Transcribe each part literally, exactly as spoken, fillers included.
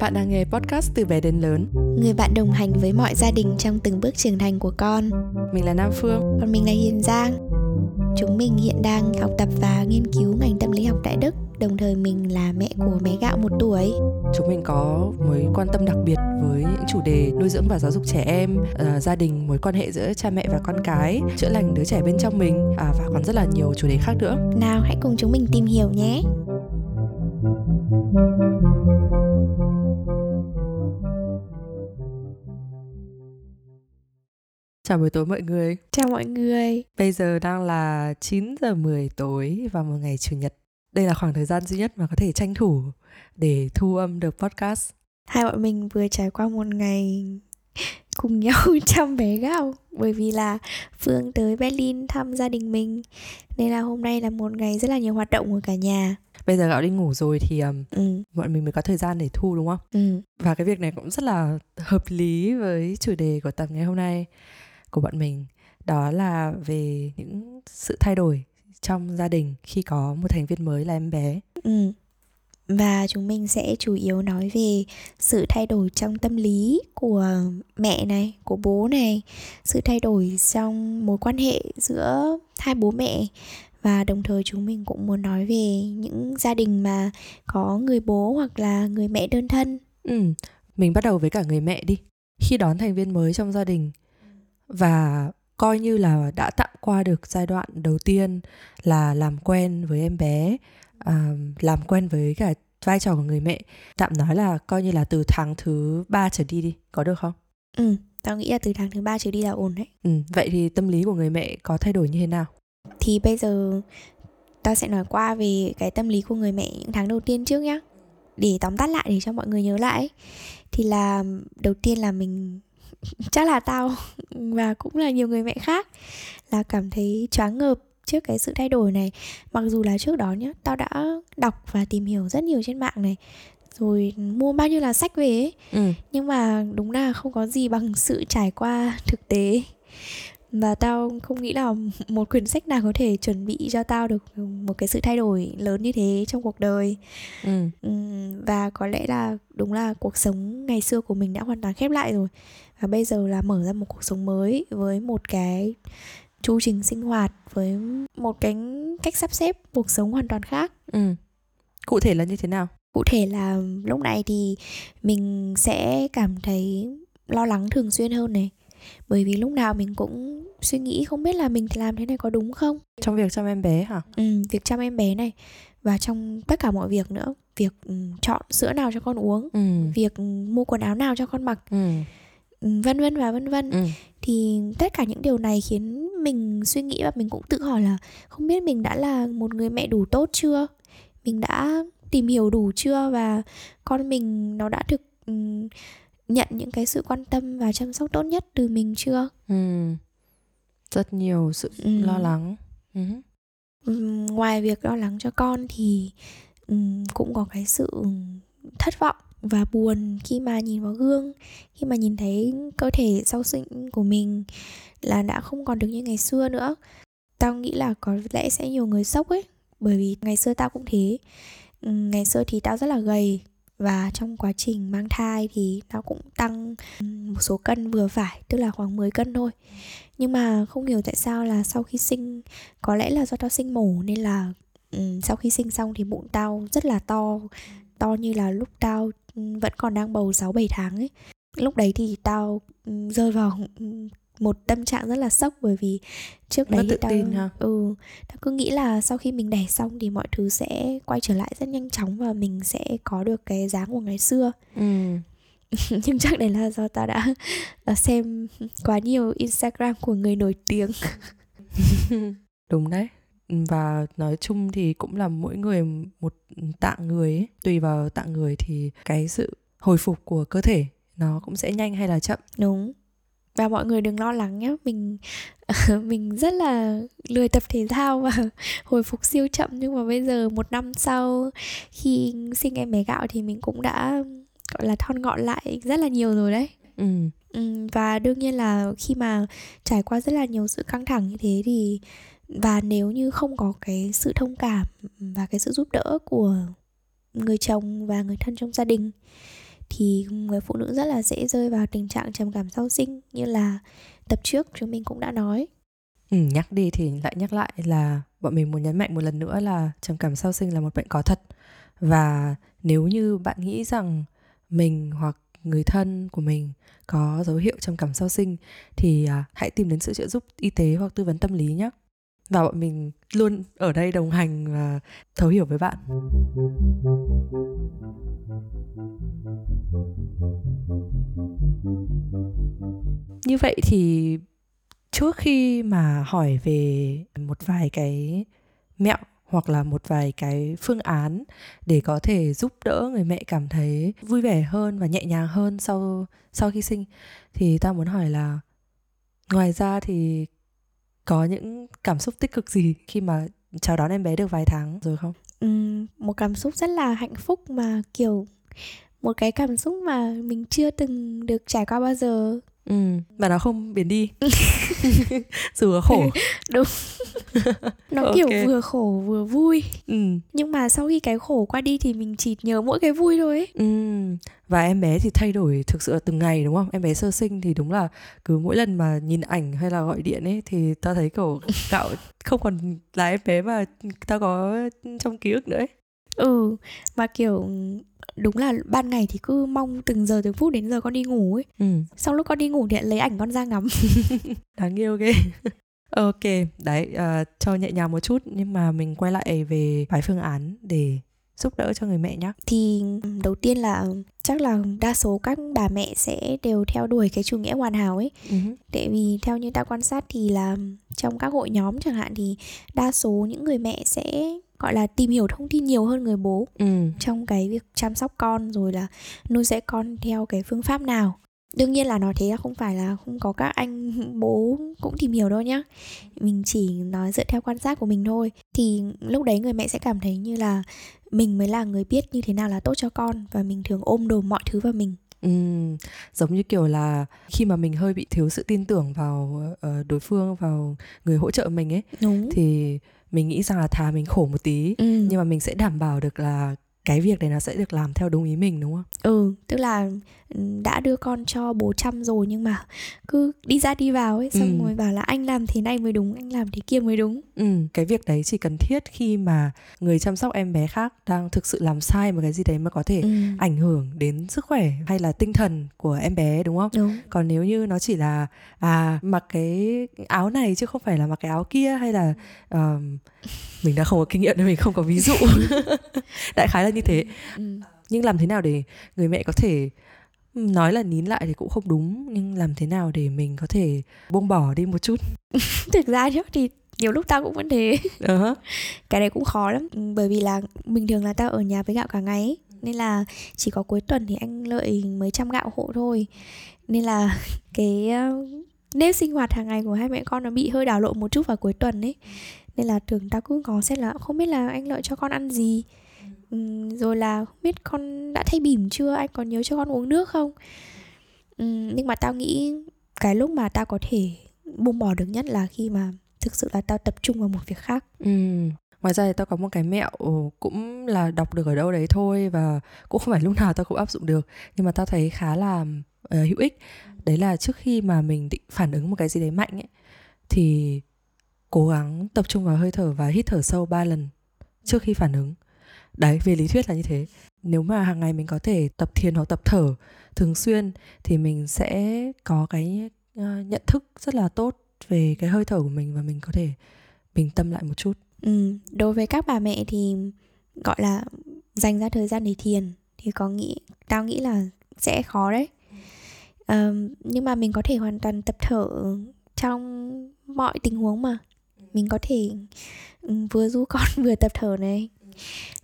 Bạn đang nghe podcast Từ Bé Đến Lớn, người bạn đồng hành với mọi gia đình trong từng bước trưởng thành của con. Mình là Nam Phương. Còn mình là Hiền Giang. Chúng mình hiện đang học tập và nghiên cứu ngành tâm lý học tại Đức. Đồng thời mình là mẹ của bé gạo một tuổi. Chúng mình có mối quan tâm đặc biệt với những chủ đề nuôi dưỡng và giáo dục trẻ em, uh, gia đình, mối quan hệ giữa cha mẹ và con cái, chữa lành đứa trẻ bên trong mình, uh, và còn rất là nhiều chủ đề khác nữa. Nào hãy cùng chúng mình tìm hiểu nhé. Chào buổi tối mọi người. Chào mọi người. Bây giờ đang là chín giờ mười tối vào một ngày Chủ nhật. Đây là khoảng thời gian duy nhất mà có thể tranh thủ để thu âm được podcast. Hai bọn mình vừa trải qua một ngày cùng nhau chăm bé gạo. Bởi vì là Phương tới Berlin thăm gia đình mình, nên là hôm nay là một ngày rất là nhiều hoạt động của cả nhà. Bây giờ gạo đi ngủ rồi thì um, ừ. bọn mình mới có thời gian để thu, đúng không? Ừ. Và cái việc này cũng rất là hợp lý với chủ đề của tập ngày hôm nay của bọn mình. Đó là về những sự thay đổi trong gia đình khi có một thành viên mới là em bé. Ừ. Và chúng mình sẽ chủ yếu nói về sự thay đổi trong tâm lý của mẹ này, của bố này, sự thay đổi trong mối quan hệ giữa hai bố mẹ. Và đồng thời chúng mình cũng muốn nói về những gia đình mà có người bố hoặc là người mẹ đơn thân. Ừ. Mình bắt đầu với cả người mẹ đi. Khi đón thành viên mới trong gia đình và coi như là đã tạm qua được giai đoạn đầu tiên là làm quen với em bé, à, làm quen với cả vai trò của người mẹ. Tạm nói là coi như là từ tháng thứ ba trở đi đi, có được không? Ừ, tao nghĩ là từ tháng thứ ba trở đi là ổn đấy. Ừ, vậy thì tâm lý của người mẹ có thay đổi như thế nào? Thì bây giờ tao sẽ nói qua về cái tâm lý của người mẹ những tháng đầu tiên trước nhá. Để tóm tắt lại để cho mọi người nhớ lại. Thì là đầu tiên là mình... chắc là tao và cũng là nhiều người mẹ khác là cảm thấy choáng ngợp trước cái sự thay đổi này. Mặc dù là trước đó nhá, tao đã đọc và tìm hiểu rất nhiều trên mạng này, rồi mua bao nhiêu là sách về ấy. Ừ. Nhưng mà đúng là không có gì bằng sự trải qua thực tế. Và tao không nghĩ là một quyển sách nào có thể chuẩn bị cho tao được một cái sự thay đổi lớn như thế trong cuộc đời. Ừ. Và có lẽ là đúng là cuộc sống ngày xưa của mình đã hoàn toàn khép lại rồi. Và bây giờ là mở ra một cuộc sống mới với một cái chu trình sinh hoạt, với một cái cách sắp xếp cuộc sống hoàn toàn khác. Ừ. Cụ thể là như thế nào? Cụ thể là lúc này thì mình sẽ cảm thấy lo lắng thường xuyên hơn này. Bởi vì lúc nào mình cũng suy nghĩ không biết là mình làm thế này có đúng không. Trong việc chăm em bé hả? Ừ, việc chăm em bé này. Và trong tất cả mọi việc nữa. Việc chọn sữa nào cho con uống, ừ. Việc mua quần áo nào cho con mặc, ừ. Vân vân và vân vân. Ừ. Thì tất cả những điều này khiến mình suy nghĩ và mình cũng tự hỏi là không biết mình đã là một người mẹ đủ tốt chưa? Mình đã tìm hiểu đủ chưa? Và con mình nó đã thực... nhận những cái sự quan tâm và chăm sóc tốt nhất từ mình chưa? Ừ. Rất nhiều sự ừ. lo lắng. Ừ. Ừ, ngoài việc lo lắng cho con thì ừ, cũng có cái sự thất vọng và buồn khi mà nhìn vào gương, khi mà nhìn thấy cơ thể sau sinh của mình là đã không còn được như ngày xưa nữa. Tao nghĩ là có lẽ sẽ nhiều người sốc ấy, bởi vì ngày xưa tao cũng thế. Ừ, ngày xưa thì tao rất là gầy. Và trong quá trình mang thai thì nó cũng tăng một số cân vừa phải, tức là khoảng mười cân thôi. Nhưng mà không hiểu tại sao là sau khi sinh, có lẽ là do tao sinh mổ nên là um, sau khi sinh xong thì bụng tao rất là to. To như là lúc tao vẫn còn đang bầu sáu bảy tháng ấy. Lúc đấy thì tao um, rơi vào um, một tâm trạng rất là sốc. Bởi vì trước đấy thì tao, ừ, tao cứ nghĩ là sau khi mình đẻ xong thì mọi thứ sẽ quay trở lại rất nhanh chóng và mình sẽ có được cái dáng của ngày xưa. Ừ. Nhưng chắc đấy là do tao đã xem quá nhiều Instagram của người nổi tiếng. Đúng đấy. Và nói chung thì cũng là mỗi người một tạng người ấy. Tùy vào tạng người thì cái sự hồi phục của cơ thể nó cũng sẽ nhanh hay là chậm. Đúng. Và mọi người đừng lo lắng nhé, mình mình rất là lười tập thể thao và hồi phục siêu chậm. Nhưng mà bây giờ một năm sau khi sinh em bé gạo thì mình cũng đã gọi là thon gọn lại rất là nhiều rồi đấy. Ừ. Ừ, và đương nhiên là khi mà trải qua rất là nhiều sự căng thẳng như thế thì Và nếu như không có cái sự thông cảm và cái sự giúp đỡ của người chồng và người thân trong gia đình thì người phụ nữ rất là dễ rơi vào tình trạng trầm cảm sau sinh, như là tập trước chúng mình cũng đã nói. Ừ, nhắc đi thì lại nhắc lại là bọn mình muốn nhấn mạnh một lần nữa là trầm cảm sau sinh là một bệnh có thật. Và nếu như bạn nghĩ rằng mình hoặc người thân của mình có dấu hiệu trầm cảm sau sinh thì à, hãy tìm đến sự trợ giúp y tế hoặc tư vấn tâm lý nhé. Và bọn mình luôn ở đây đồng hành và thấu hiểu với bạn. Như vậy thì trước khi mà hỏi về một vài cái mẹo hoặc là một vài cái phương án để có thể giúp đỡ người mẹ cảm thấy vui vẻ hơn và nhẹ nhàng hơn sau, sau khi sinh, thì ta muốn hỏi là ngoài ra thì có những cảm xúc tích cực gì khi mà chào đón em bé được vài tháng rồi không? Ừ, một cảm xúc rất là hạnh phúc, mà kiểu một cái cảm xúc mà mình chưa từng được trải qua bao giờ. Ừ, mà nó không biến đi. Dù nó khổ. Đúng. Nó okay. Kiểu vừa khổ vừa vui. Ừ. Nhưng mà sau khi cái khổ qua đi thì mình chỉ nhớ mỗi cái vui thôi ấy. Ừ. Và em bé thì thay đổi thực sự là từng ngày, đúng không? Em bé sơ sinh thì đúng là cứ mỗi lần mà nhìn ảnh hay là gọi điện ấy thì ta thấy kiểu gạo không còn là em bé mà ta có trong ký ức nữa ấy. Ừ, mà kiểu đúng là ban ngày thì cứ mong từng giờ từng phút đến giờ con đi ngủ ấy. Ừ. Sau lúc con đi ngủ thì lại lấy ảnh con ra ngắm. Đáng yêu ghê. Ok, đấy, uh, cho nhẹ nhàng một chút. Nhưng mà mình quay lại về vài phương án để giúp đỡ cho người mẹ nhé. Thì đầu tiên là chắc là đa số các bà mẹ sẽ đều theo đuổi cái chủ nghĩa hoàn hảo ấy. Uh-huh. Tại vì theo như ta quan sát thì là trong các hội nhóm chẳng hạn thì đa số những người mẹ sẽ gọi là tìm hiểu thông tin nhiều hơn người bố. Ừ. Trong cái việc chăm sóc con rồi là nuôi dạy con theo cái phương pháp nào. Đương nhiên là nói thế là không phải là không có các anh bố cũng tìm hiểu đâu nhá. Mình chỉ nói dựa theo quan sát của mình thôi. Thì lúc đấy người mẹ sẽ cảm thấy như là mình mới là người biết như thế nào là tốt cho con, và mình thường ôm đồm mọi thứ vào mình. Ừ, giống như kiểu là khi mà mình hơi bị thiếu sự tin tưởng vào uh, đối phương, vào người hỗ trợ mình ấy. Đúng. Thì mình nghĩ rằng là thà mình khổ một tí, ừ. nhưng mà mình sẽ đảm bảo được là cái việc này nó sẽ được làm theo đúng ý mình, đúng không? Ừ, tức là đã đưa con cho bố chăm rồi nhưng mà cứ đi ra đi vào ấy, xong ừ. rồi bảo là anh làm thế này mới đúng, anh làm thế kia mới đúng. Ừ, cái việc đấy chỉ cần thiết khi mà người chăm sóc em bé khác đang thực sự làm sai một cái gì đấy mà có thể ừ. ảnh hưởng đến sức khỏe hay là tinh thần của em bé, đúng không? Đúng. Còn nếu như nó chỉ là à mặc cái áo này chứ không phải là mặc cái áo kia, hay là uh, mình đã không có kinh nghiệm nên mình không có ví dụ. Đại khái là như thế. Ừ. Nhưng làm thế nào để người mẹ có thể nói là nín lại thì cũng không đúng, nhưng làm thế nào để mình có thể buông bỏ đi một chút? Thực ra chứ thì nhiều lúc tao cũng vẫn thế. Uh-huh. Cái này cũng khó lắm, bởi vì là bình thường là tao ở nhà với Gạo cả ngày ấy, nên là chỉ có cuối tuần thì anh Lợi mới chăm Gạo hộ thôi. Nên là cái nếp sinh hoạt hàng ngày của hai mẹ con nó bị hơi đảo lộn một chút vào cuối tuần ấy. Nên là thường tao cứ ngó xét là không biết là anh Lợi cho con ăn gì, Ừ, rồi là không biết con đã thay bỉm chưa, anh còn nhớ cho con uống nước không. Ừ, nhưng mà tao nghĩ cái lúc mà tao có thể buông bỏ được nhất là khi mà thực sự là tao tập trung vào một việc khác. Ừ. Ngoài ra thì tao có một cái mẹo cũng là đọc được ở đâu đấy thôi, và cũng không phải lúc nào tao cũng áp dụng được, nhưng mà tao thấy khá là uh, hữu ích. Đấy là trước khi mà mình định phản ứng một cái gì đấy mạnh ấy, thì cố gắng tập trung vào hơi thở và hít thở sâu ba lần trước khi phản ứng. Đấy, về lý thuyết là như thế. Nếu mà hàng ngày mình có thể tập thiền hoặc tập thở thường xuyên thì mình sẽ có cái nhận thức rất là tốt về cái hơi thở của mình, và mình có thể bình tâm lại một chút. Ừ, đối với các bà mẹ thì gọi là dành ra thời gian để thiền thì có nghĩ, tao nghĩ là sẽ khó đấy. À, nhưng mà mình có thể hoàn toàn tập thở trong mọi tình huống mà. Mình có thể vừa du con vừa tập thở này,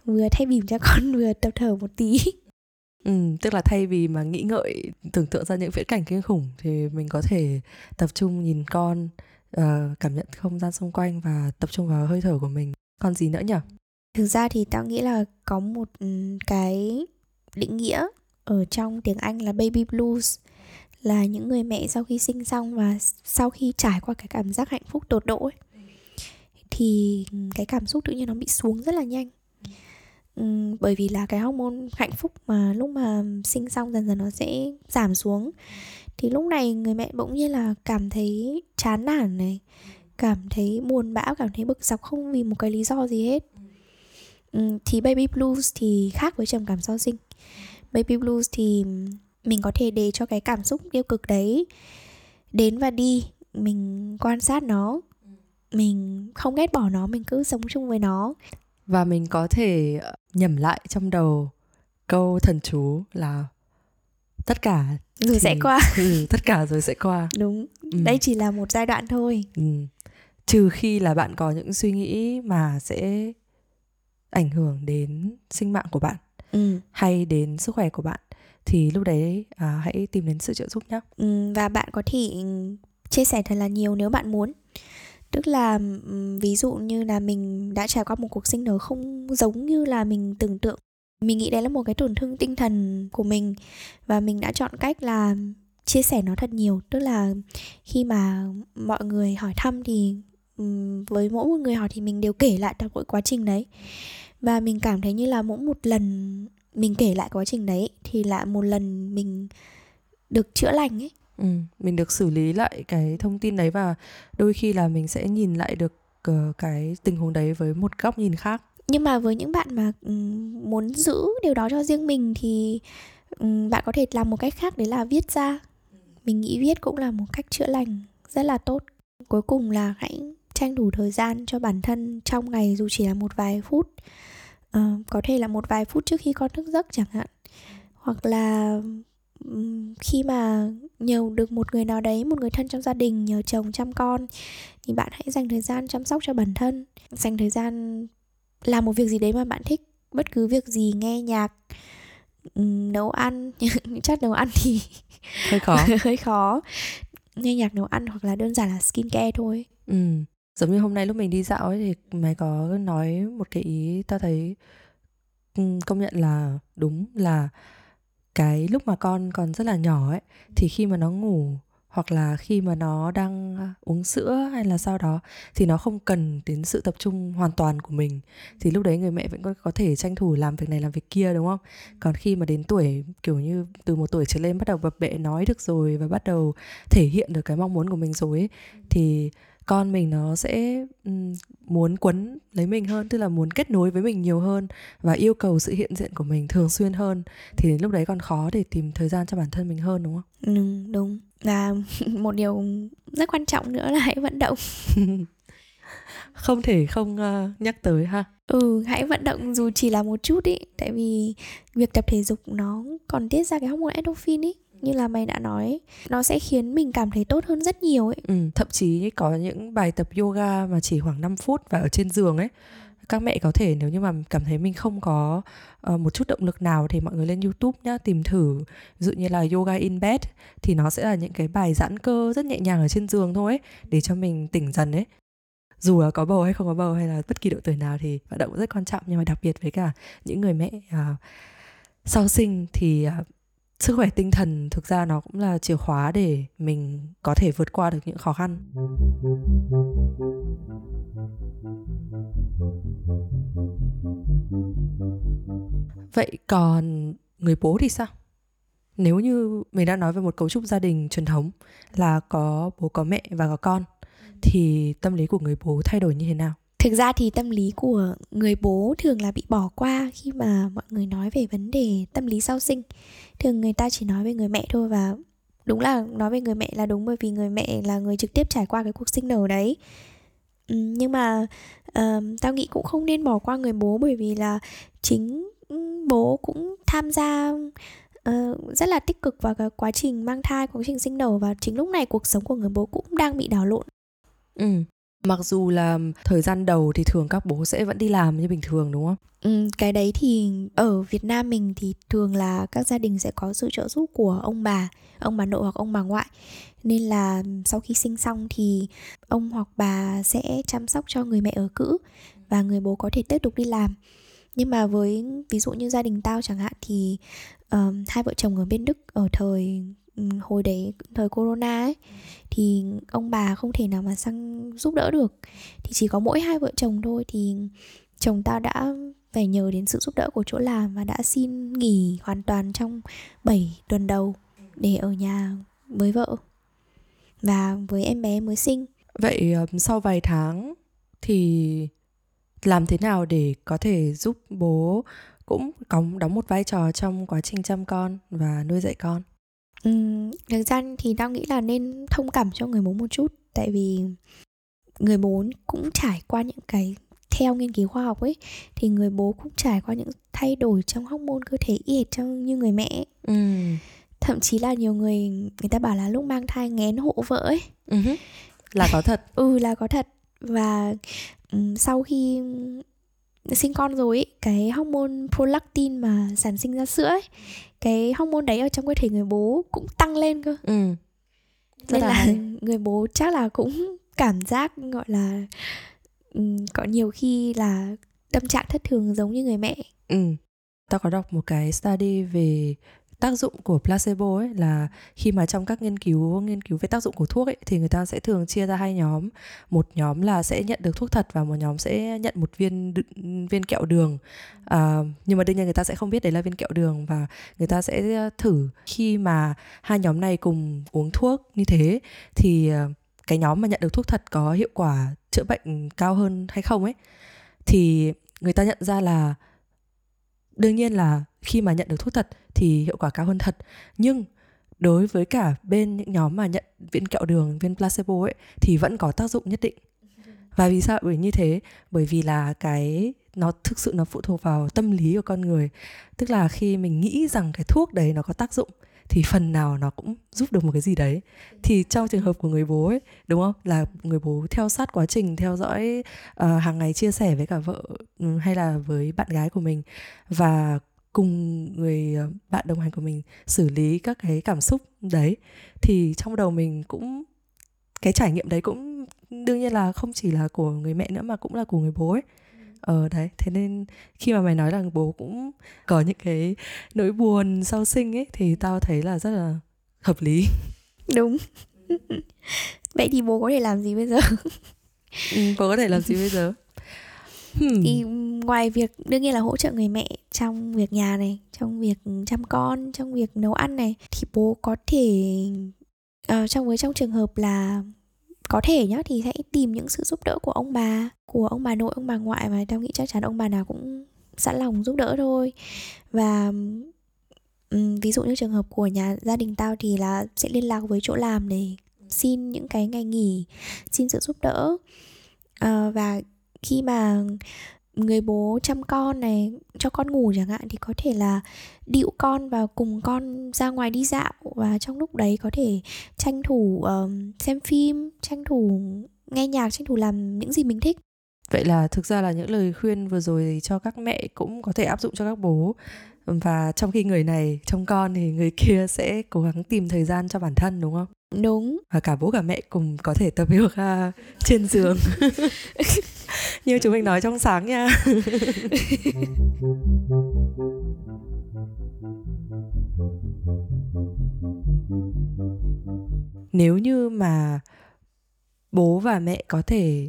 vừa thay bỉm cho con vừa tập thở một tí. Ừ, tức là thay vì mà nghĩ ngợi tưởng tượng ra những viễn cảnh kinh khủng thì mình có thể tập trung nhìn con, uh, cảm nhận không gian xung quanh và tập trung vào hơi thở của mình. Còn gì nữa nhỉ? Thực ra thì tao nghĩ là có một cái định nghĩa ở trong tiếng Anh là baby blues, là những người mẹ sau khi sinh xong và sau khi trải qua cái cảm giác hạnh phúc tột độ ấy, thì cái cảm xúc tự nhiên nó bị xuống rất là nhanh. Ừ, bởi vì là cái hormone hạnh phúc mà lúc mà sinh xong dần dần nó sẽ giảm xuống. Thì lúc này người mẹ bỗng nhiên là cảm thấy chán nản này, cảm thấy buồn bã, cảm thấy bực dọc không vì một cái lý do gì hết. Ừ, thì baby blues thì khác với trầm cảm sau sinh. Baby blues thì mình có thể để cho cái cảm xúc tiêu cực đấy đến và đi, mình quan sát nó, mình không ghét bỏ nó, mình cứ sống chung với nó. Và mình có thể nhẩm lại trong đầu câu thần chú là tất cả rồi thì... sẽ qua. Ừ, tất cả rồi sẽ qua. Đúng, ừ. Đây chỉ là một giai đoạn thôi. Ừ. Trừ khi là bạn có những suy nghĩ mà sẽ ảnh hưởng đến sinh mạng của bạn, ừ. hay đến sức khỏe của bạn, thì lúc đấy à, hãy tìm đến sự trợ giúp nhé. Ừ, và bạn có thể chia sẻ thật là nhiều nếu bạn muốn. Tức là ví dụ như là mình đã trải qua một cuộc sinh nở không giống như là mình tưởng tượng, mình nghĩ đấy là một cái tổn thương tinh thần của mình, và mình đã chọn cách là chia sẻ nó thật nhiều. Tức là khi mà mọi người hỏi thăm thì với mỗi một người hỏi thì mình đều kể lại toàn bộ quá trình đấy. Và mình cảm thấy như là mỗi một lần mình kể lại quá trình đấy thì là một lần mình được chữa lành ấy. Ừ, mình được xử lý lại cái thông tin đấy, và đôi khi là mình sẽ nhìn lại được uh, cái tình huống đấy với một góc nhìn khác. Nhưng mà với những bạn mà um, muốn giữ điều đó cho riêng mình thì um, bạn có thể làm một cách khác, đấy là viết ra. Mình nghĩ viết cũng là một cách chữa lành rất là tốt. Cuối cùng là hãy tranh thủ thời gian cho bản thân trong ngày, dù chỉ là một vài phút, uh, có thể là một vài phút trước khi con thức giấc chẳng hạn, hoặc là khi mà nhờ được một người nào đấy, một người thân trong gia đình, nhờ chồng chăm con, thì bạn hãy dành thời gian chăm sóc cho bản thân. Dành thời gian làm một việc gì đấy mà bạn thích, bất cứ việc gì, nghe nhạc, nấu ăn. Chắc nấu ăn thì hơi khó. hơi khó Nghe nhạc, nấu ăn, hoặc là đơn giản là skincare thôi. Ừ. Giống như hôm nay lúc mình đi dạo ấy thì mày có nói một cái ý tao thấy công nhận là đúng, là cái lúc mà con còn rất là nhỏ ấy, thì khi mà nó ngủ hoặc là khi mà nó đang uống sữa hay là sao đó, thì nó không cần đến sự tập trung hoàn toàn của mình. Thì lúc đấy người mẹ vẫn có thể tranh thủ làm việc này làm việc kia, đúng không? Còn khi mà đến tuổi kiểu như từ một tuổi trở lên bắt đầu bập bẹ nói được rồi và bắt đầu thể hiện được cái mong muốn của mình rồi ấy, thì con mình nó sẽ muốn quấn lấy mình hơn, tức là muốn kết nối với mình nhiều hơn và yêu cầu sự hiện diện của mình thường xuyên hơn. Thì đến lúc đấy còn khó để tìm thời gian cho bản thân mình hơn, đúng không? Ừ, đúng. Và một điều rất quan trọng nữa là hãy vận động. Không thể không uh, nhắc tới ha. Ừ, hãy vận động dù chỉ là một chút ý. Tại vì việc tập thể dục nó còn tiết ra cái hormone endorphin ý, như là mày đã nói, nó sẽ khiến mình cảm thấy tốt hơn rất nhiều ấy. Ừ, thậm chí có những bài tập yoga mà chỉ khoảng năm phút và ở trên giường ấy. Các mẹ có thể, nếu như mà cảm thấy mình không có uh, một chút động lực nào thì mọi người lên YouTube nhá, tìm thử. Ví dụ như là yoga in bed thì nó sẽ là những cái bài giãn cơ rất nhẹ nhàng ở trên giường thôi ấy, để cho mình tỉnh dần ấy. Dù là có bầu hay không có bầu hay là bất kỳ độ tuổi nào thì vận động rất quan trọng, nhưng mà đặc biệt với cả những người mẹ uh, sau sinh thì uh, sức khỏe tinh thần thực ra nó cũng là chìa khóa để mình có thể vượt qua được những khó khăn. Vậy còn người bố thì sao? Nếu như mình đã nói về một cấu trúc gia đình truyền thống là có bố, có mẹ và có con, thì tâm lý của người bố thay đổi như thế nào? Thực ra thì tâm lý của người bố thường là bị bỏ qua khi mà mọi người nói về vấn đề tâm lý sau sinh. Thường người ta chỉ nói về người mẹ thôi, và đúng là nói về người mẹ là đúng, bởi vì người mẹ là người trực tiếp trải qua cái cuộc sinh nở đấy. Ừ, nhưng mà uh, tao nghĩ cũng không nên bỏ qua người bố, bởi vì là chính bố cũng tham gia uh, rất là tích cực vào cái quá trình mang thai, quá trình sinh nở, và chính lúc này cuộc sống của người bố cũng đang bị đảo lộn. Ừ. Mặc dù là thời gian đầu thì thường các bố sẽ vẫn đi làm như bình thường, đúng không? Ừ, cái đấy thì ở Việt Nam mình thì thường là các gia đình sẽ có sự trợ giúp của ông bà, ông bà nội hoặc ông bà ngoại. Nên là sau khi sinh xong thì ông hoặc bà sẽ chăm sóc cho người mẹ ở cữ và người bố có thể tiếp tục đi làm. Nhưng mà với ví dụ như gia đình tao chẳng hạn thì uh, hai vợ chồng ở bên Đức ở thời hồi đấy thời corona ấy, thì ông bà không thể nào mà sang giúp đỡ được, thì chỉ có mỗi hai vợ chồng thôi. Thì chồng tao đã phải nhờ đến sự giúp đỡ của chỗ làm và đã xin nghỉ hoàn toàn trong bảy tuần đầu để ở nhà với vợ và với em bé mới sinh. Vậy sau vài tháng thì làm thế nào để có thể giúp bố cũng đóng một vai trò trong quá trình chăm con và nuôi dạy con? Ừ, thực ra thì tao nghĩ là nên thông cảm cho người bố một chút. Tại vì người bố cũng trải qua những cái, theo nghiên cứu khoa học ấy, thì người bố cũng trải qua những thay đổi trong hormone cơ thể y hệt trong như người mẹ. Ừ. Thậm chí là nhiều người, người ta bảo là lúc mang thai nghén hộ vợ ấy. Ừ. Là có thật. Ừ, là có thật. Và um, sau khi sinh con rồi ấy, cái hormone prolactin mà sản sinh ra sữa ấy, cái hormone đấy ở trong cơ thể người bố cũng tăng lên cơ. Ừ. Nên là hay. Người bố chắc là cũng cảm giác gọi là um, có nhiều khi là tâm trạng thất thường giống như người mẹ. Ừ. Tao có đọc một cái study về tác dụng của placebo ấy, là khi mà trong các nghiên cứu nghiên cứu về tác dụng của thuốc ấy, thì người ta sẽ thường chia ra hai nhóm. Một nhóm là sẽ nhận được thuốc thật và một nhóm sẽ nhận một viên viên kẹo đường. À, nhưng mà đương nhiên người ta sẽ không biết đấy là viên kẹo đường, và người ta sẽ thử khi mà hai nhóm này cùng uống thuốc như thế thì cái nhóm mà nhận được thuốc thật có hiệu quả chữa bệnh cao hơn hay không ấy. Thì người ta nhận ra là đương nhiên là khi mà nhận được thuốc thật thì hiệu quả cao hơn thật. Nhưng đối với cả bên những nhóm mà nhận viên kẹo đường, viên placebo ấy, thì vẫn có tác dụng nhất định. Và vì sao bởi như thế? Bởi vì là cái nó thực sự nó phụ thuộc vào tâm lý của con người. Tức là khi mình nghĩ rằng cái thuốc đấy nó có tác dụng thì phần nào nó cũng giúp được một cái gì đấy. Thì trong trường hợp của người bố ấy, đúng không? Là người bố theo sát quá trình, theo dõi uh, hàng ngày, chia sẻ với cả vợ hay là với bạn gái của mình, và cùng người bạn đồng hành của mình xử lý các cái cảm xúc đấy. Thì trong đầu mình cũng, cái trải nghiệm đấy cũng đương nhiên là không chỉ là của người mẹ nữa mà cũng là của người bố ấy. Ờ đấy, thế nên khi mà mày nói là bố cũng có những cái nỗi buồn sau sinh ấy, thì tao thấy là rất là hợp lý. Đúng. Vậy thì bố có thể làm gì bây giờ? Ừ, bố có thể làm gì bây giờ? Hmm. Thì ngoài việc đương nhiên là hỗ trợ người mẹ trong việc nhà này, trong việc chăm con, trong việc nấu ăn này, thì bố có thể à, trong với trong trường hợp là có thể nhá, thì hãy tìm những sự giúp đỡ của ông bà, của ông bà nội, ông bà ngoại, mà tao nghĩ chắc chắn ông bà nào cũng sẵn lòng giúp đỡ thôi. Và um, ví dụ như trường hợp của nhà gia đình tao thì là sẽ liên lạc với chỗ làm để xin những cái ngày nghỉ, xin sự giúp đỡ. À, và khi mà người bố chăm con này, cho con ngủ chẳng hạn, thì có thể là đĩu con và cùng con ra ngoài đi dạo, và trong lúc đấy có thể tranh thủ um, xem phim, tranh thủ nghe nhạc, tranh thủ làm những gì mình thích. Vậy là thực ra là những lời khuyên vừa rồi cho các mẹ cũng có thể áp dụng cho các bố. Và trong khi người này trông con thì người kia sẽ cố gắng tìm thời gian cho bản thân, đúng không? Đúng. Và cả bố cả mẹ cùng có thể tập yoga trên giường như chúng mình nói trong sáng nha. Nếu như mà bố và mẹ có thể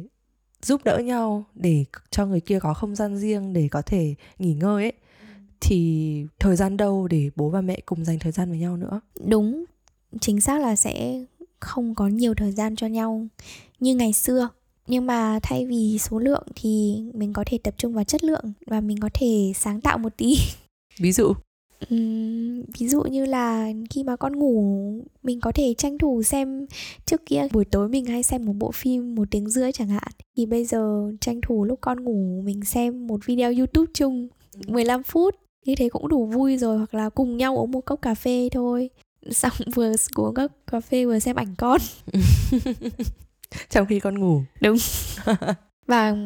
giúp đỡ nhau để cho người kia có không gian riêng để có thể nghỉ ngơi ấy, thì thời gian đâu để bố và mẹ cùng dành thời gian với nhau nữa? Đúng, chính xác là sẽ không có nhiều thời gian cho nhau như ngày xưa. Nhưng mà thay vì số lượng thì mình có thể tập trung vào chất lượng, và mình có thể sáng tạo một tí. Ví dụ? Uhm, ví dụ như là khi mà con ngủ, mình có thể tranh thủ xem, trước kia buổi tối mình hay xem một bộ phim một tiếng rưỡi chẳng hạn, thì bây giờ tranh thủ lúc con ngủ mình xem một video YouTube chung mười lăm phút, như thế cũng đủ vui rồi. Hoặc là cùng nhau uống một cốc cà phê thôi, xong vừa uống cốc cà phê vừa xem ảnh con trong khi con ngủ. Đúng. Và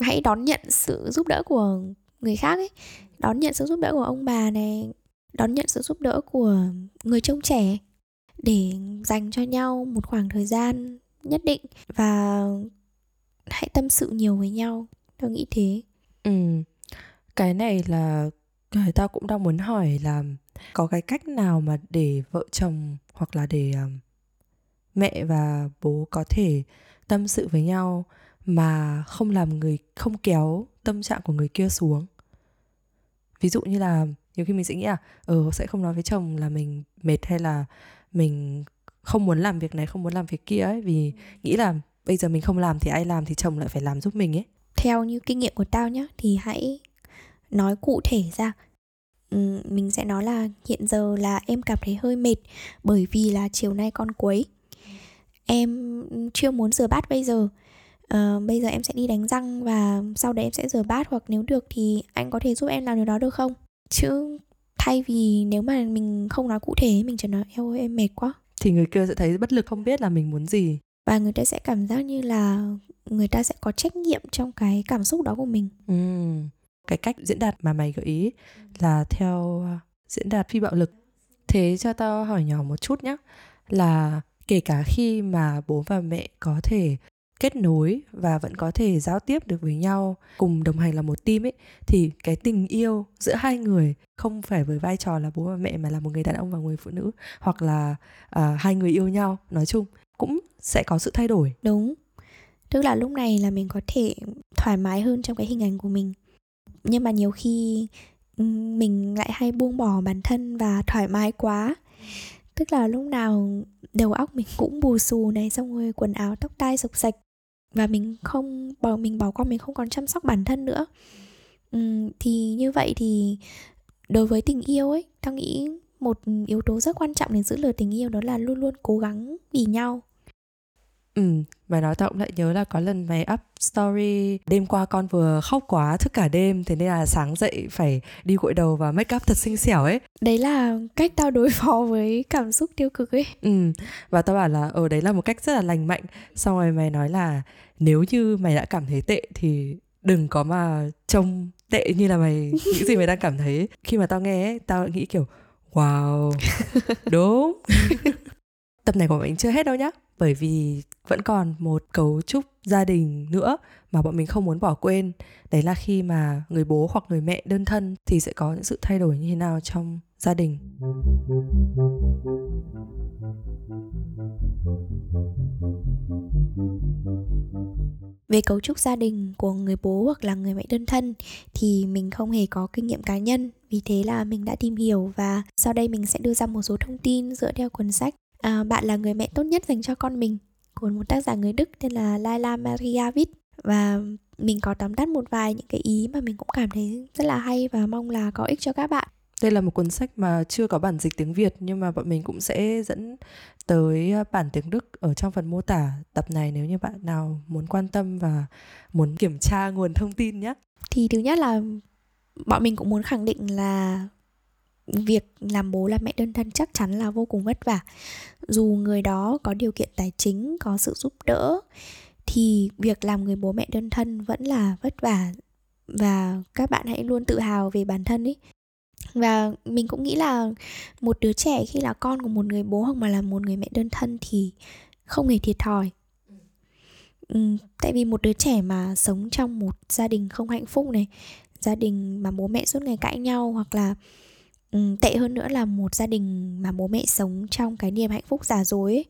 hãy đón nhận sự giúp đỡ của người khác ấy, đón nhận sự giúp đỡ của ông bà này, đón nhận sự giúp đỡ của người trông trẻ, để dành cho nhau một khoảng thời gian nhất định và hãy tâm sự nhiều với nhau. Tôi nghĩ thế. Ừ. Cái này là Cái tao cũng đang muốn hỏi là có cái cách nào mà để vợ chồng hoặc là để um, mẹ và bố có thể tâm sự với nhau mà không làm người, không kéo tâm trạng của người kia xuống. Ví dụ như là nhiều khi mình sẽ nghĩ là ừ, sẽ không nói với chồng là mình mệt hay là mình không muốn làm việc này, không muốn làm việc kia ấy, vì nghĩ là bây giờ mình không làm thì ai làm, thì chồng lại phải làm giúp mình ấy. Theo như kinh nghiệm của tao nhá, thì hãy nói cụ thể ra. Ừ, mình sẽ nói là hiện giờ là em cảm thấy hơi mệt bởi vì là chiều nay con quấy. Em chưa muốn rửa bát bây giờ. Uh, bây giờ em sẽ đi đánh răng và sau đấy em sẽ rửa bát, hoặc nếu được thì anh có thể giúp em làm điều đó được không? Chứ thay vì nếu mà mình không nói cụ thể, mình chỉ nói em ơi em mệt quá, thì người kia sẽ thấy bất lực, không biết là mình muốn gì. Và người ta sẽ cảm giác như là người ta sẽ có trách nhiệm trong cái cảm xúc đó của mình. Ừ. Cái cách diễn đạt mà mày gợi ý là theo diễn đạt phi bạo lực. Thế cho tao hỏi nhỏ một chút nhé, là kể cả khi mà bố và mẹ có thể kết nối và vẫn có thể giao tiếp được với nhau, cùng đồng hành là một team ấy, thì cái tình yêu giữa hai người không phải với vai trò là bố và mẹ mà là một người đàn ông và người phụ nữ, hoặc là uh, hai người yêu nhau nói chung cũng sẽ có sự thay đổi. Đúng, tức là lúc này là mình có thể thoải mái hơn trong cái hình ảnh của mình. Nhưng mà nhiều khi mình lại hay buông bỏ bản thân và thoải mái quá. Tức là lúc nào đầu óc mình cũng bù xù này, xong rồi quần áo tóc tai sộc sạch, và mình không bỏ mình bỏ qua, mình không còn chăm sóc bản thân nữa. Ừ, thì như vậy thì đối với tình yêu ấy, tao nghĩ một yếu tố rất quan trọng để giữ lửa tình yêu đó là luôn luôn cố gắng vì nhau. Ừ, mày nói tao cũng lại nhớ là có lần mày up story đêm qua con vừa khóc quá, thức cả đêm, thế nên là sáng dậy phải đi gội đầu và make up thật xinh xẻo ấy. Đấy là cách tao đối phó với cảm xúc tiêu cực ấy. Ừ, và tao bảo là ờ đấy là một cách rất là lành mạnh. Xong rồi mày nói là nếu như mày đã cảm thấy tệ thì đừng có mà trông tệ như là mày nghĩ gì mày đang cảm thấy. Khi mà tao nghe ấy, tao nghĩ kiểu wow, đúng. Tập này của mình chưa hết đâu nhá, bởi vì vẫn còn một cấu trúc gia đình nữa mà bọn mình không muốn bỏ quên. Đấy là khi mà người bố hoặc người mẹ đơn thân thì sẽ có những sự thay đổi như thế nào trong gia đình. Về cấu trúc gia đình của người bố hoặc là người mẹ đơn thân thì mình không hề có kinh nghiệm cá nhân. Vì thế là mình đã tìm hiểu và sau đây mình sẽ đưa ra một số thông tin dựa theo cuốn sách À, Bạn là người mẹ tốt nhất dành cho con mình, của một tác giả người Đức tên là Laila Maria Witt. Và mình có tóm tắt một vài những cái ý mà mình cũng cảm thấy rất là hay và mong là có ích cho các bạn. Đây là một cuốn sách mà chưa có bản dịch tiếng Việt, nhưng mà bọn mình cũng sẽ dẫn tới bản tiếng Đức ở trong phần mô tả tập này nếu như bạn nào muốn quan tâm và muốn kiểm tra nguồn thông tin nhé. Thì thứ nhất là bọn mình cũng muốn khẳng định là việc làm bố làm mẹ đơn thân chắc chắn là vô cùng vất vả. Dù người đó có điều kiện tài chính, có sự giúp đỡ, thì việc làm người bố mẹ đơn thân vẫn là vất vả. Và các bạn hãy luôn tự hào về bản thân ấy. Và mình cũng nghĩ là một đứa trẻ khi là con của một người bố hoặc mà là một người mẹ đơn thân thì không hề thiệt thòi. Ừ, tại vì một đứa trẻ mà sống trong một gia đình không hạnh phúc này, gia đình mà bố mẹ suốt ngày cãi nhau, hoặc là Ừ, tệ hơn nữa là một gia đình mà bố mẹ sống trong cái niềm hạnh phúc giả dối ấy.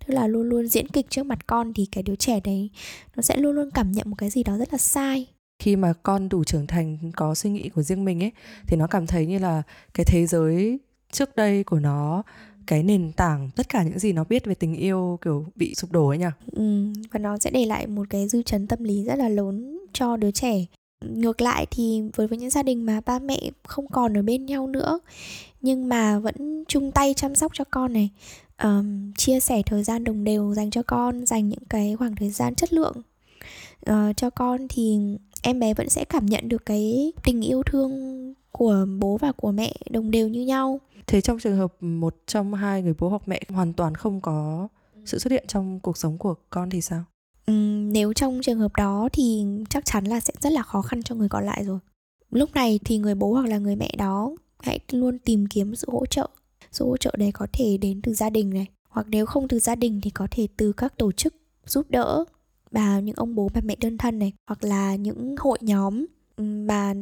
Tức là luôn luôn diễn kịch trước mặt con, thì cái đứa trẻ đấy nó sẽ luôn luôn cảm nhận một cái gì đó rất là sai. Khi mà con đủ trưởng thành, có suy nghĩ của riêng mình ấy, thì nó cảm thấy như là cái thế giới trước đây của nó, cái nền tảng, tất cả những gì nó biết về tình yêu kiểu bị sụp đổ ấy nhỉ. Ừ, và nó sẽ để lại một cái dư chấn tâm lý rất là lớn cho đứa trẻ. Ngược lại thì với, với những gia đình mà ba mẹ không còn ở bên nhau nữa nhưng mà vẫn chung tay chăm sóc cho con này, um, chia sẻ thời gian đồng đều dành cho con, dành những cái khoảng thời gian chất lượng uh, cho con, thì em bé vẫn sẽ cảm nhận được cái tình yêu thương của bố và của mẹ đồng đều như nhau. Thế trong trường hợp một trong hai người bố hoặc mẹ hoàn toàn không có sự xuất hiện trong cuộc sống của con thì sao? Nếu trong trường hợp đó thì chắc chắn là sẽ rất là khó khăn cho người còn lại rồi. Lúc này thì người bố hoặc là người mẹ đó hãy luôn tìm kiếm sự hỗ trợ. Sự hỗ trợ đấy có thể đến từ gia đình này, hoặc nếu không từ gia đình thì có thể từ các tổ chức giúp đỡ và những ông bố bà mẹ đơn thân này, hoặc là những hội nhóm mà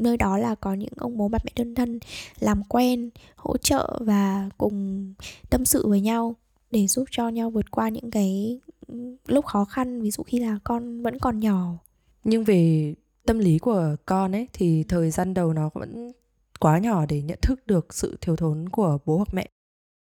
nơi đó là có những ông bố bà mẹ đơn thân làm quen, hỗ trợ và cùng tâm sự với nhau để giúp cho nhau vượt qua những cái lúc khó khăn, ví dụ khi là con vẫn còn nhỏ. Nhưng về tâm lý của con ấy thì thời gian đầu nó vẫn quá nhỏ để nhận thức được sự thiếu thốn của bố hoặc mẹ.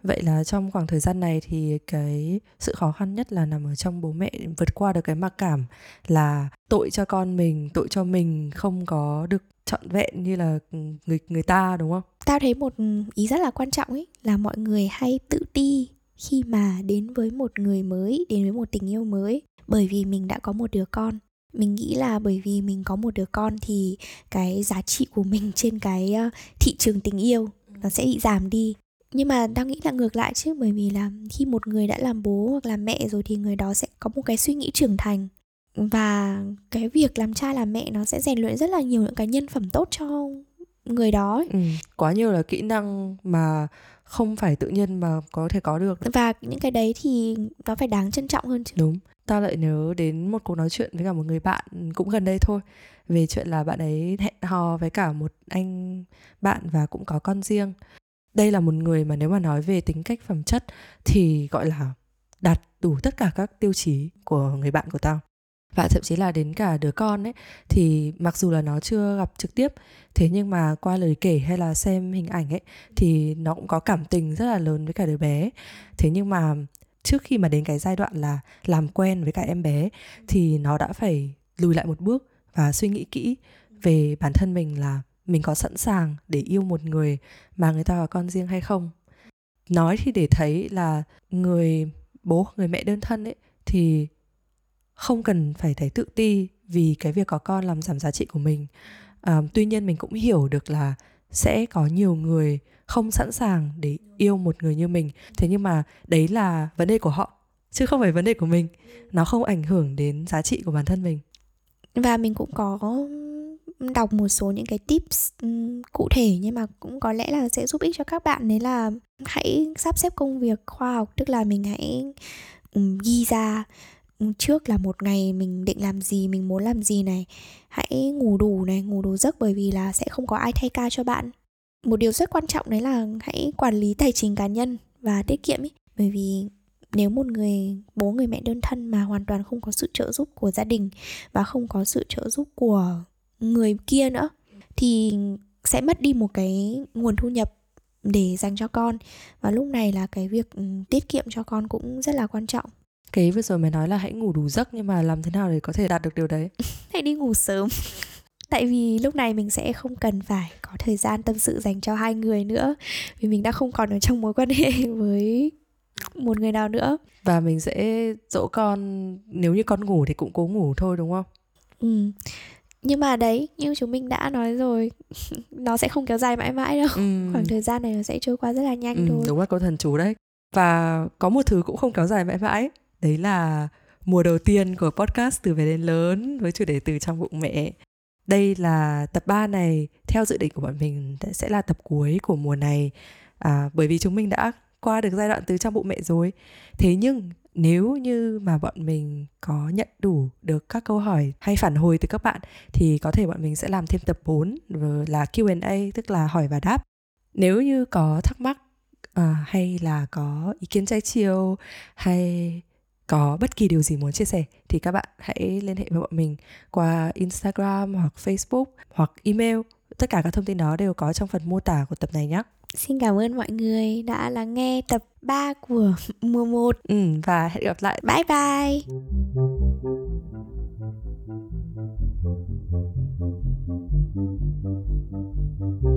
Vậy là trong khoảng thời gian này thì cái sự khó khăn nhất là nằm ở trong bố mẹ vượt qua được cái mặc cảm là tội cho con mình, tội cho mình không có được trọn vẹn như là người, người ta, đúng không? Tao thấy một ý rất là quan trọng ấy là mọi người hay tự ti khi mà đến với một người mới, đến với một tình yêu mới, bởi vì mình đã có một đứa con. Mình nghĩ là bởi vì mình có một đứa con thì cái giá trị của mình trên cái thị trường tình yêu nó sẽ bị giảm đi. Nhưng mà tao nghĩ là ngược lại chứ, bởi vì là khi một người đã làm bố hoặc làm mẹ rồi thì người đó sẽ có một cái suy nghĩ trưởng thành. Và cái việc làm cha làm mẹ nó sẽ rèn luyện rất là nhiều những cái nhân phẩm tốt cho người đó ấy. Ừ, quá nhiều là kỹ năng mà không phải tự nhiên mà có thể có được. Và những cái đấy thì nó phải đáng trân trọng hơn chứ. Đúng. Tao lại nhớ đến một cuộc nói chuyện với cả một người bạn cũng gần đây thôi, về chuyện là bạn ấy hẹn hò với cả một anh bạn và cũng có con riêng. Đây là một người mà nếu mà nói về tính cách phẩm chất thì gọi là đạt đủ tất cả các tiêu chí của người bạn của tao. Và thậm chí là đến cả đứa con ấy, thì mặc dù là nó chưa gặp trực tiếp, thế nhưng mà qua lời kể hay là xem hình ảnh ấy thì nó cũng có cảm tình rất là lớn với cả đứa bé. Thế nhưng mà trước khi mà đến cái giai đoạn là làm quen với cả em bé thì nó đã phải lùi lại một bước và suy nghĩ kỹ về bản thân mình là mình có sẵn sàng để yêu một người mà người ta có con riêng hay không. Nói thì để thấy là người bố, người mẹ đơn thân ấy thì không cần phải thấy tự ti vì cái việc có con làm giảm giá trị của mình. À, tuy nhiên mình cũng hiểu được là sẽ có nhiều người không sẵn sàng để yêu một người như mình. Thế nhưng mà đấy là vấn đề của họ chứ không phải vấn đề của mình. Nó không ảnh hưởng đến giá trị của bản thân mình. Và mình cũng có đọc một số những cái tips um, cụ thể nhưng mà cũng có lẽ là sẽ giúp ích cho các bạn. Đấy là hãy sắp xếp công việc khoa học, tức là mình hãy um, ghi ra trước là một ngày mình định làm gì, mình muốn làm gì này. Hãy ngủ đủ này, ngủ đủ giấc, bởi vì là sẽ không có ai thay ca cho bạn. Một điều rất quan trọng đấy là hãy quản lý tài chính cá nhân và tiết kiệm ý. Bởi vì nếu một người bố, người mẹ đơn thân mà hoàn toàn không có sự trợ giúp của gia đình và không có sự trợ giúp của người kia nữa thì sẽ mất đi một cái nguồn thu nhập để dành cho con. Và lúc này là cái việc tiết kiệm cho con cũng rất là quan trọng. Cái vừa rồi mày nói là hãy ngủ đủ giấc, nhưng mà làm thế nào để có thể đạt được điều đấy? Hãy đi ngủ sớm. Tại vì lúc này mình sẽ không cần phải có thời gian tâm sự dành cho hai người nữa, vì mình đã không còn ở trong mối quan hệ với một người nào nữa. Và mình sẽ dỗ con, nếu như con ngủ thì cũng cố ngủ thôi, đúng không? Ừ. Nhưng mà đấy, như chúng mình đã nói rồi, nó sẽ không kéo dài mãi mãi đâu. Ừ. Khoảng thời gian này nó sẽ trôi qua rất là nhanh ừ, thôi. Đúng là câu thần chú đấy. Và có một thứ cũng không kéo dài mãi mãi, đấy là mùa đầu tiên của podcast Từ Bé Đến Lớn với chủ đề Từ Trong Bụng Mẹ. Đây là tập ba này, theo dự định của bọn mình sẽ là tập cuối của mùa này, à, bởi vì chúng mình đã qua được giai đoạn từ trong bụng mẹ rồi. Thế nhưng nếu như mà bọn mình có nhận đủ được các câu hỏi hay phản hồi từ các bạn thì có thể bọn mình sẽ làm thêm tập bốn là Q and A, tức là hỏi và đáp. Nếu như có thắc mắc à, hay là có ý kiến trái chiều hay có bất kỳ điều gì muốn chia sẻ thì các bạn hãy liên hệ với bọn mình qua Instagram hoặc Facebook hoặc email. Tất cả các thông tin đó đều có trong phần mô tả của tập này nhé. Xin cảm ơn mọi người đã lắng nghe tập ba của mùa một. Ừ, và hẹn gặp lại. Bye bye.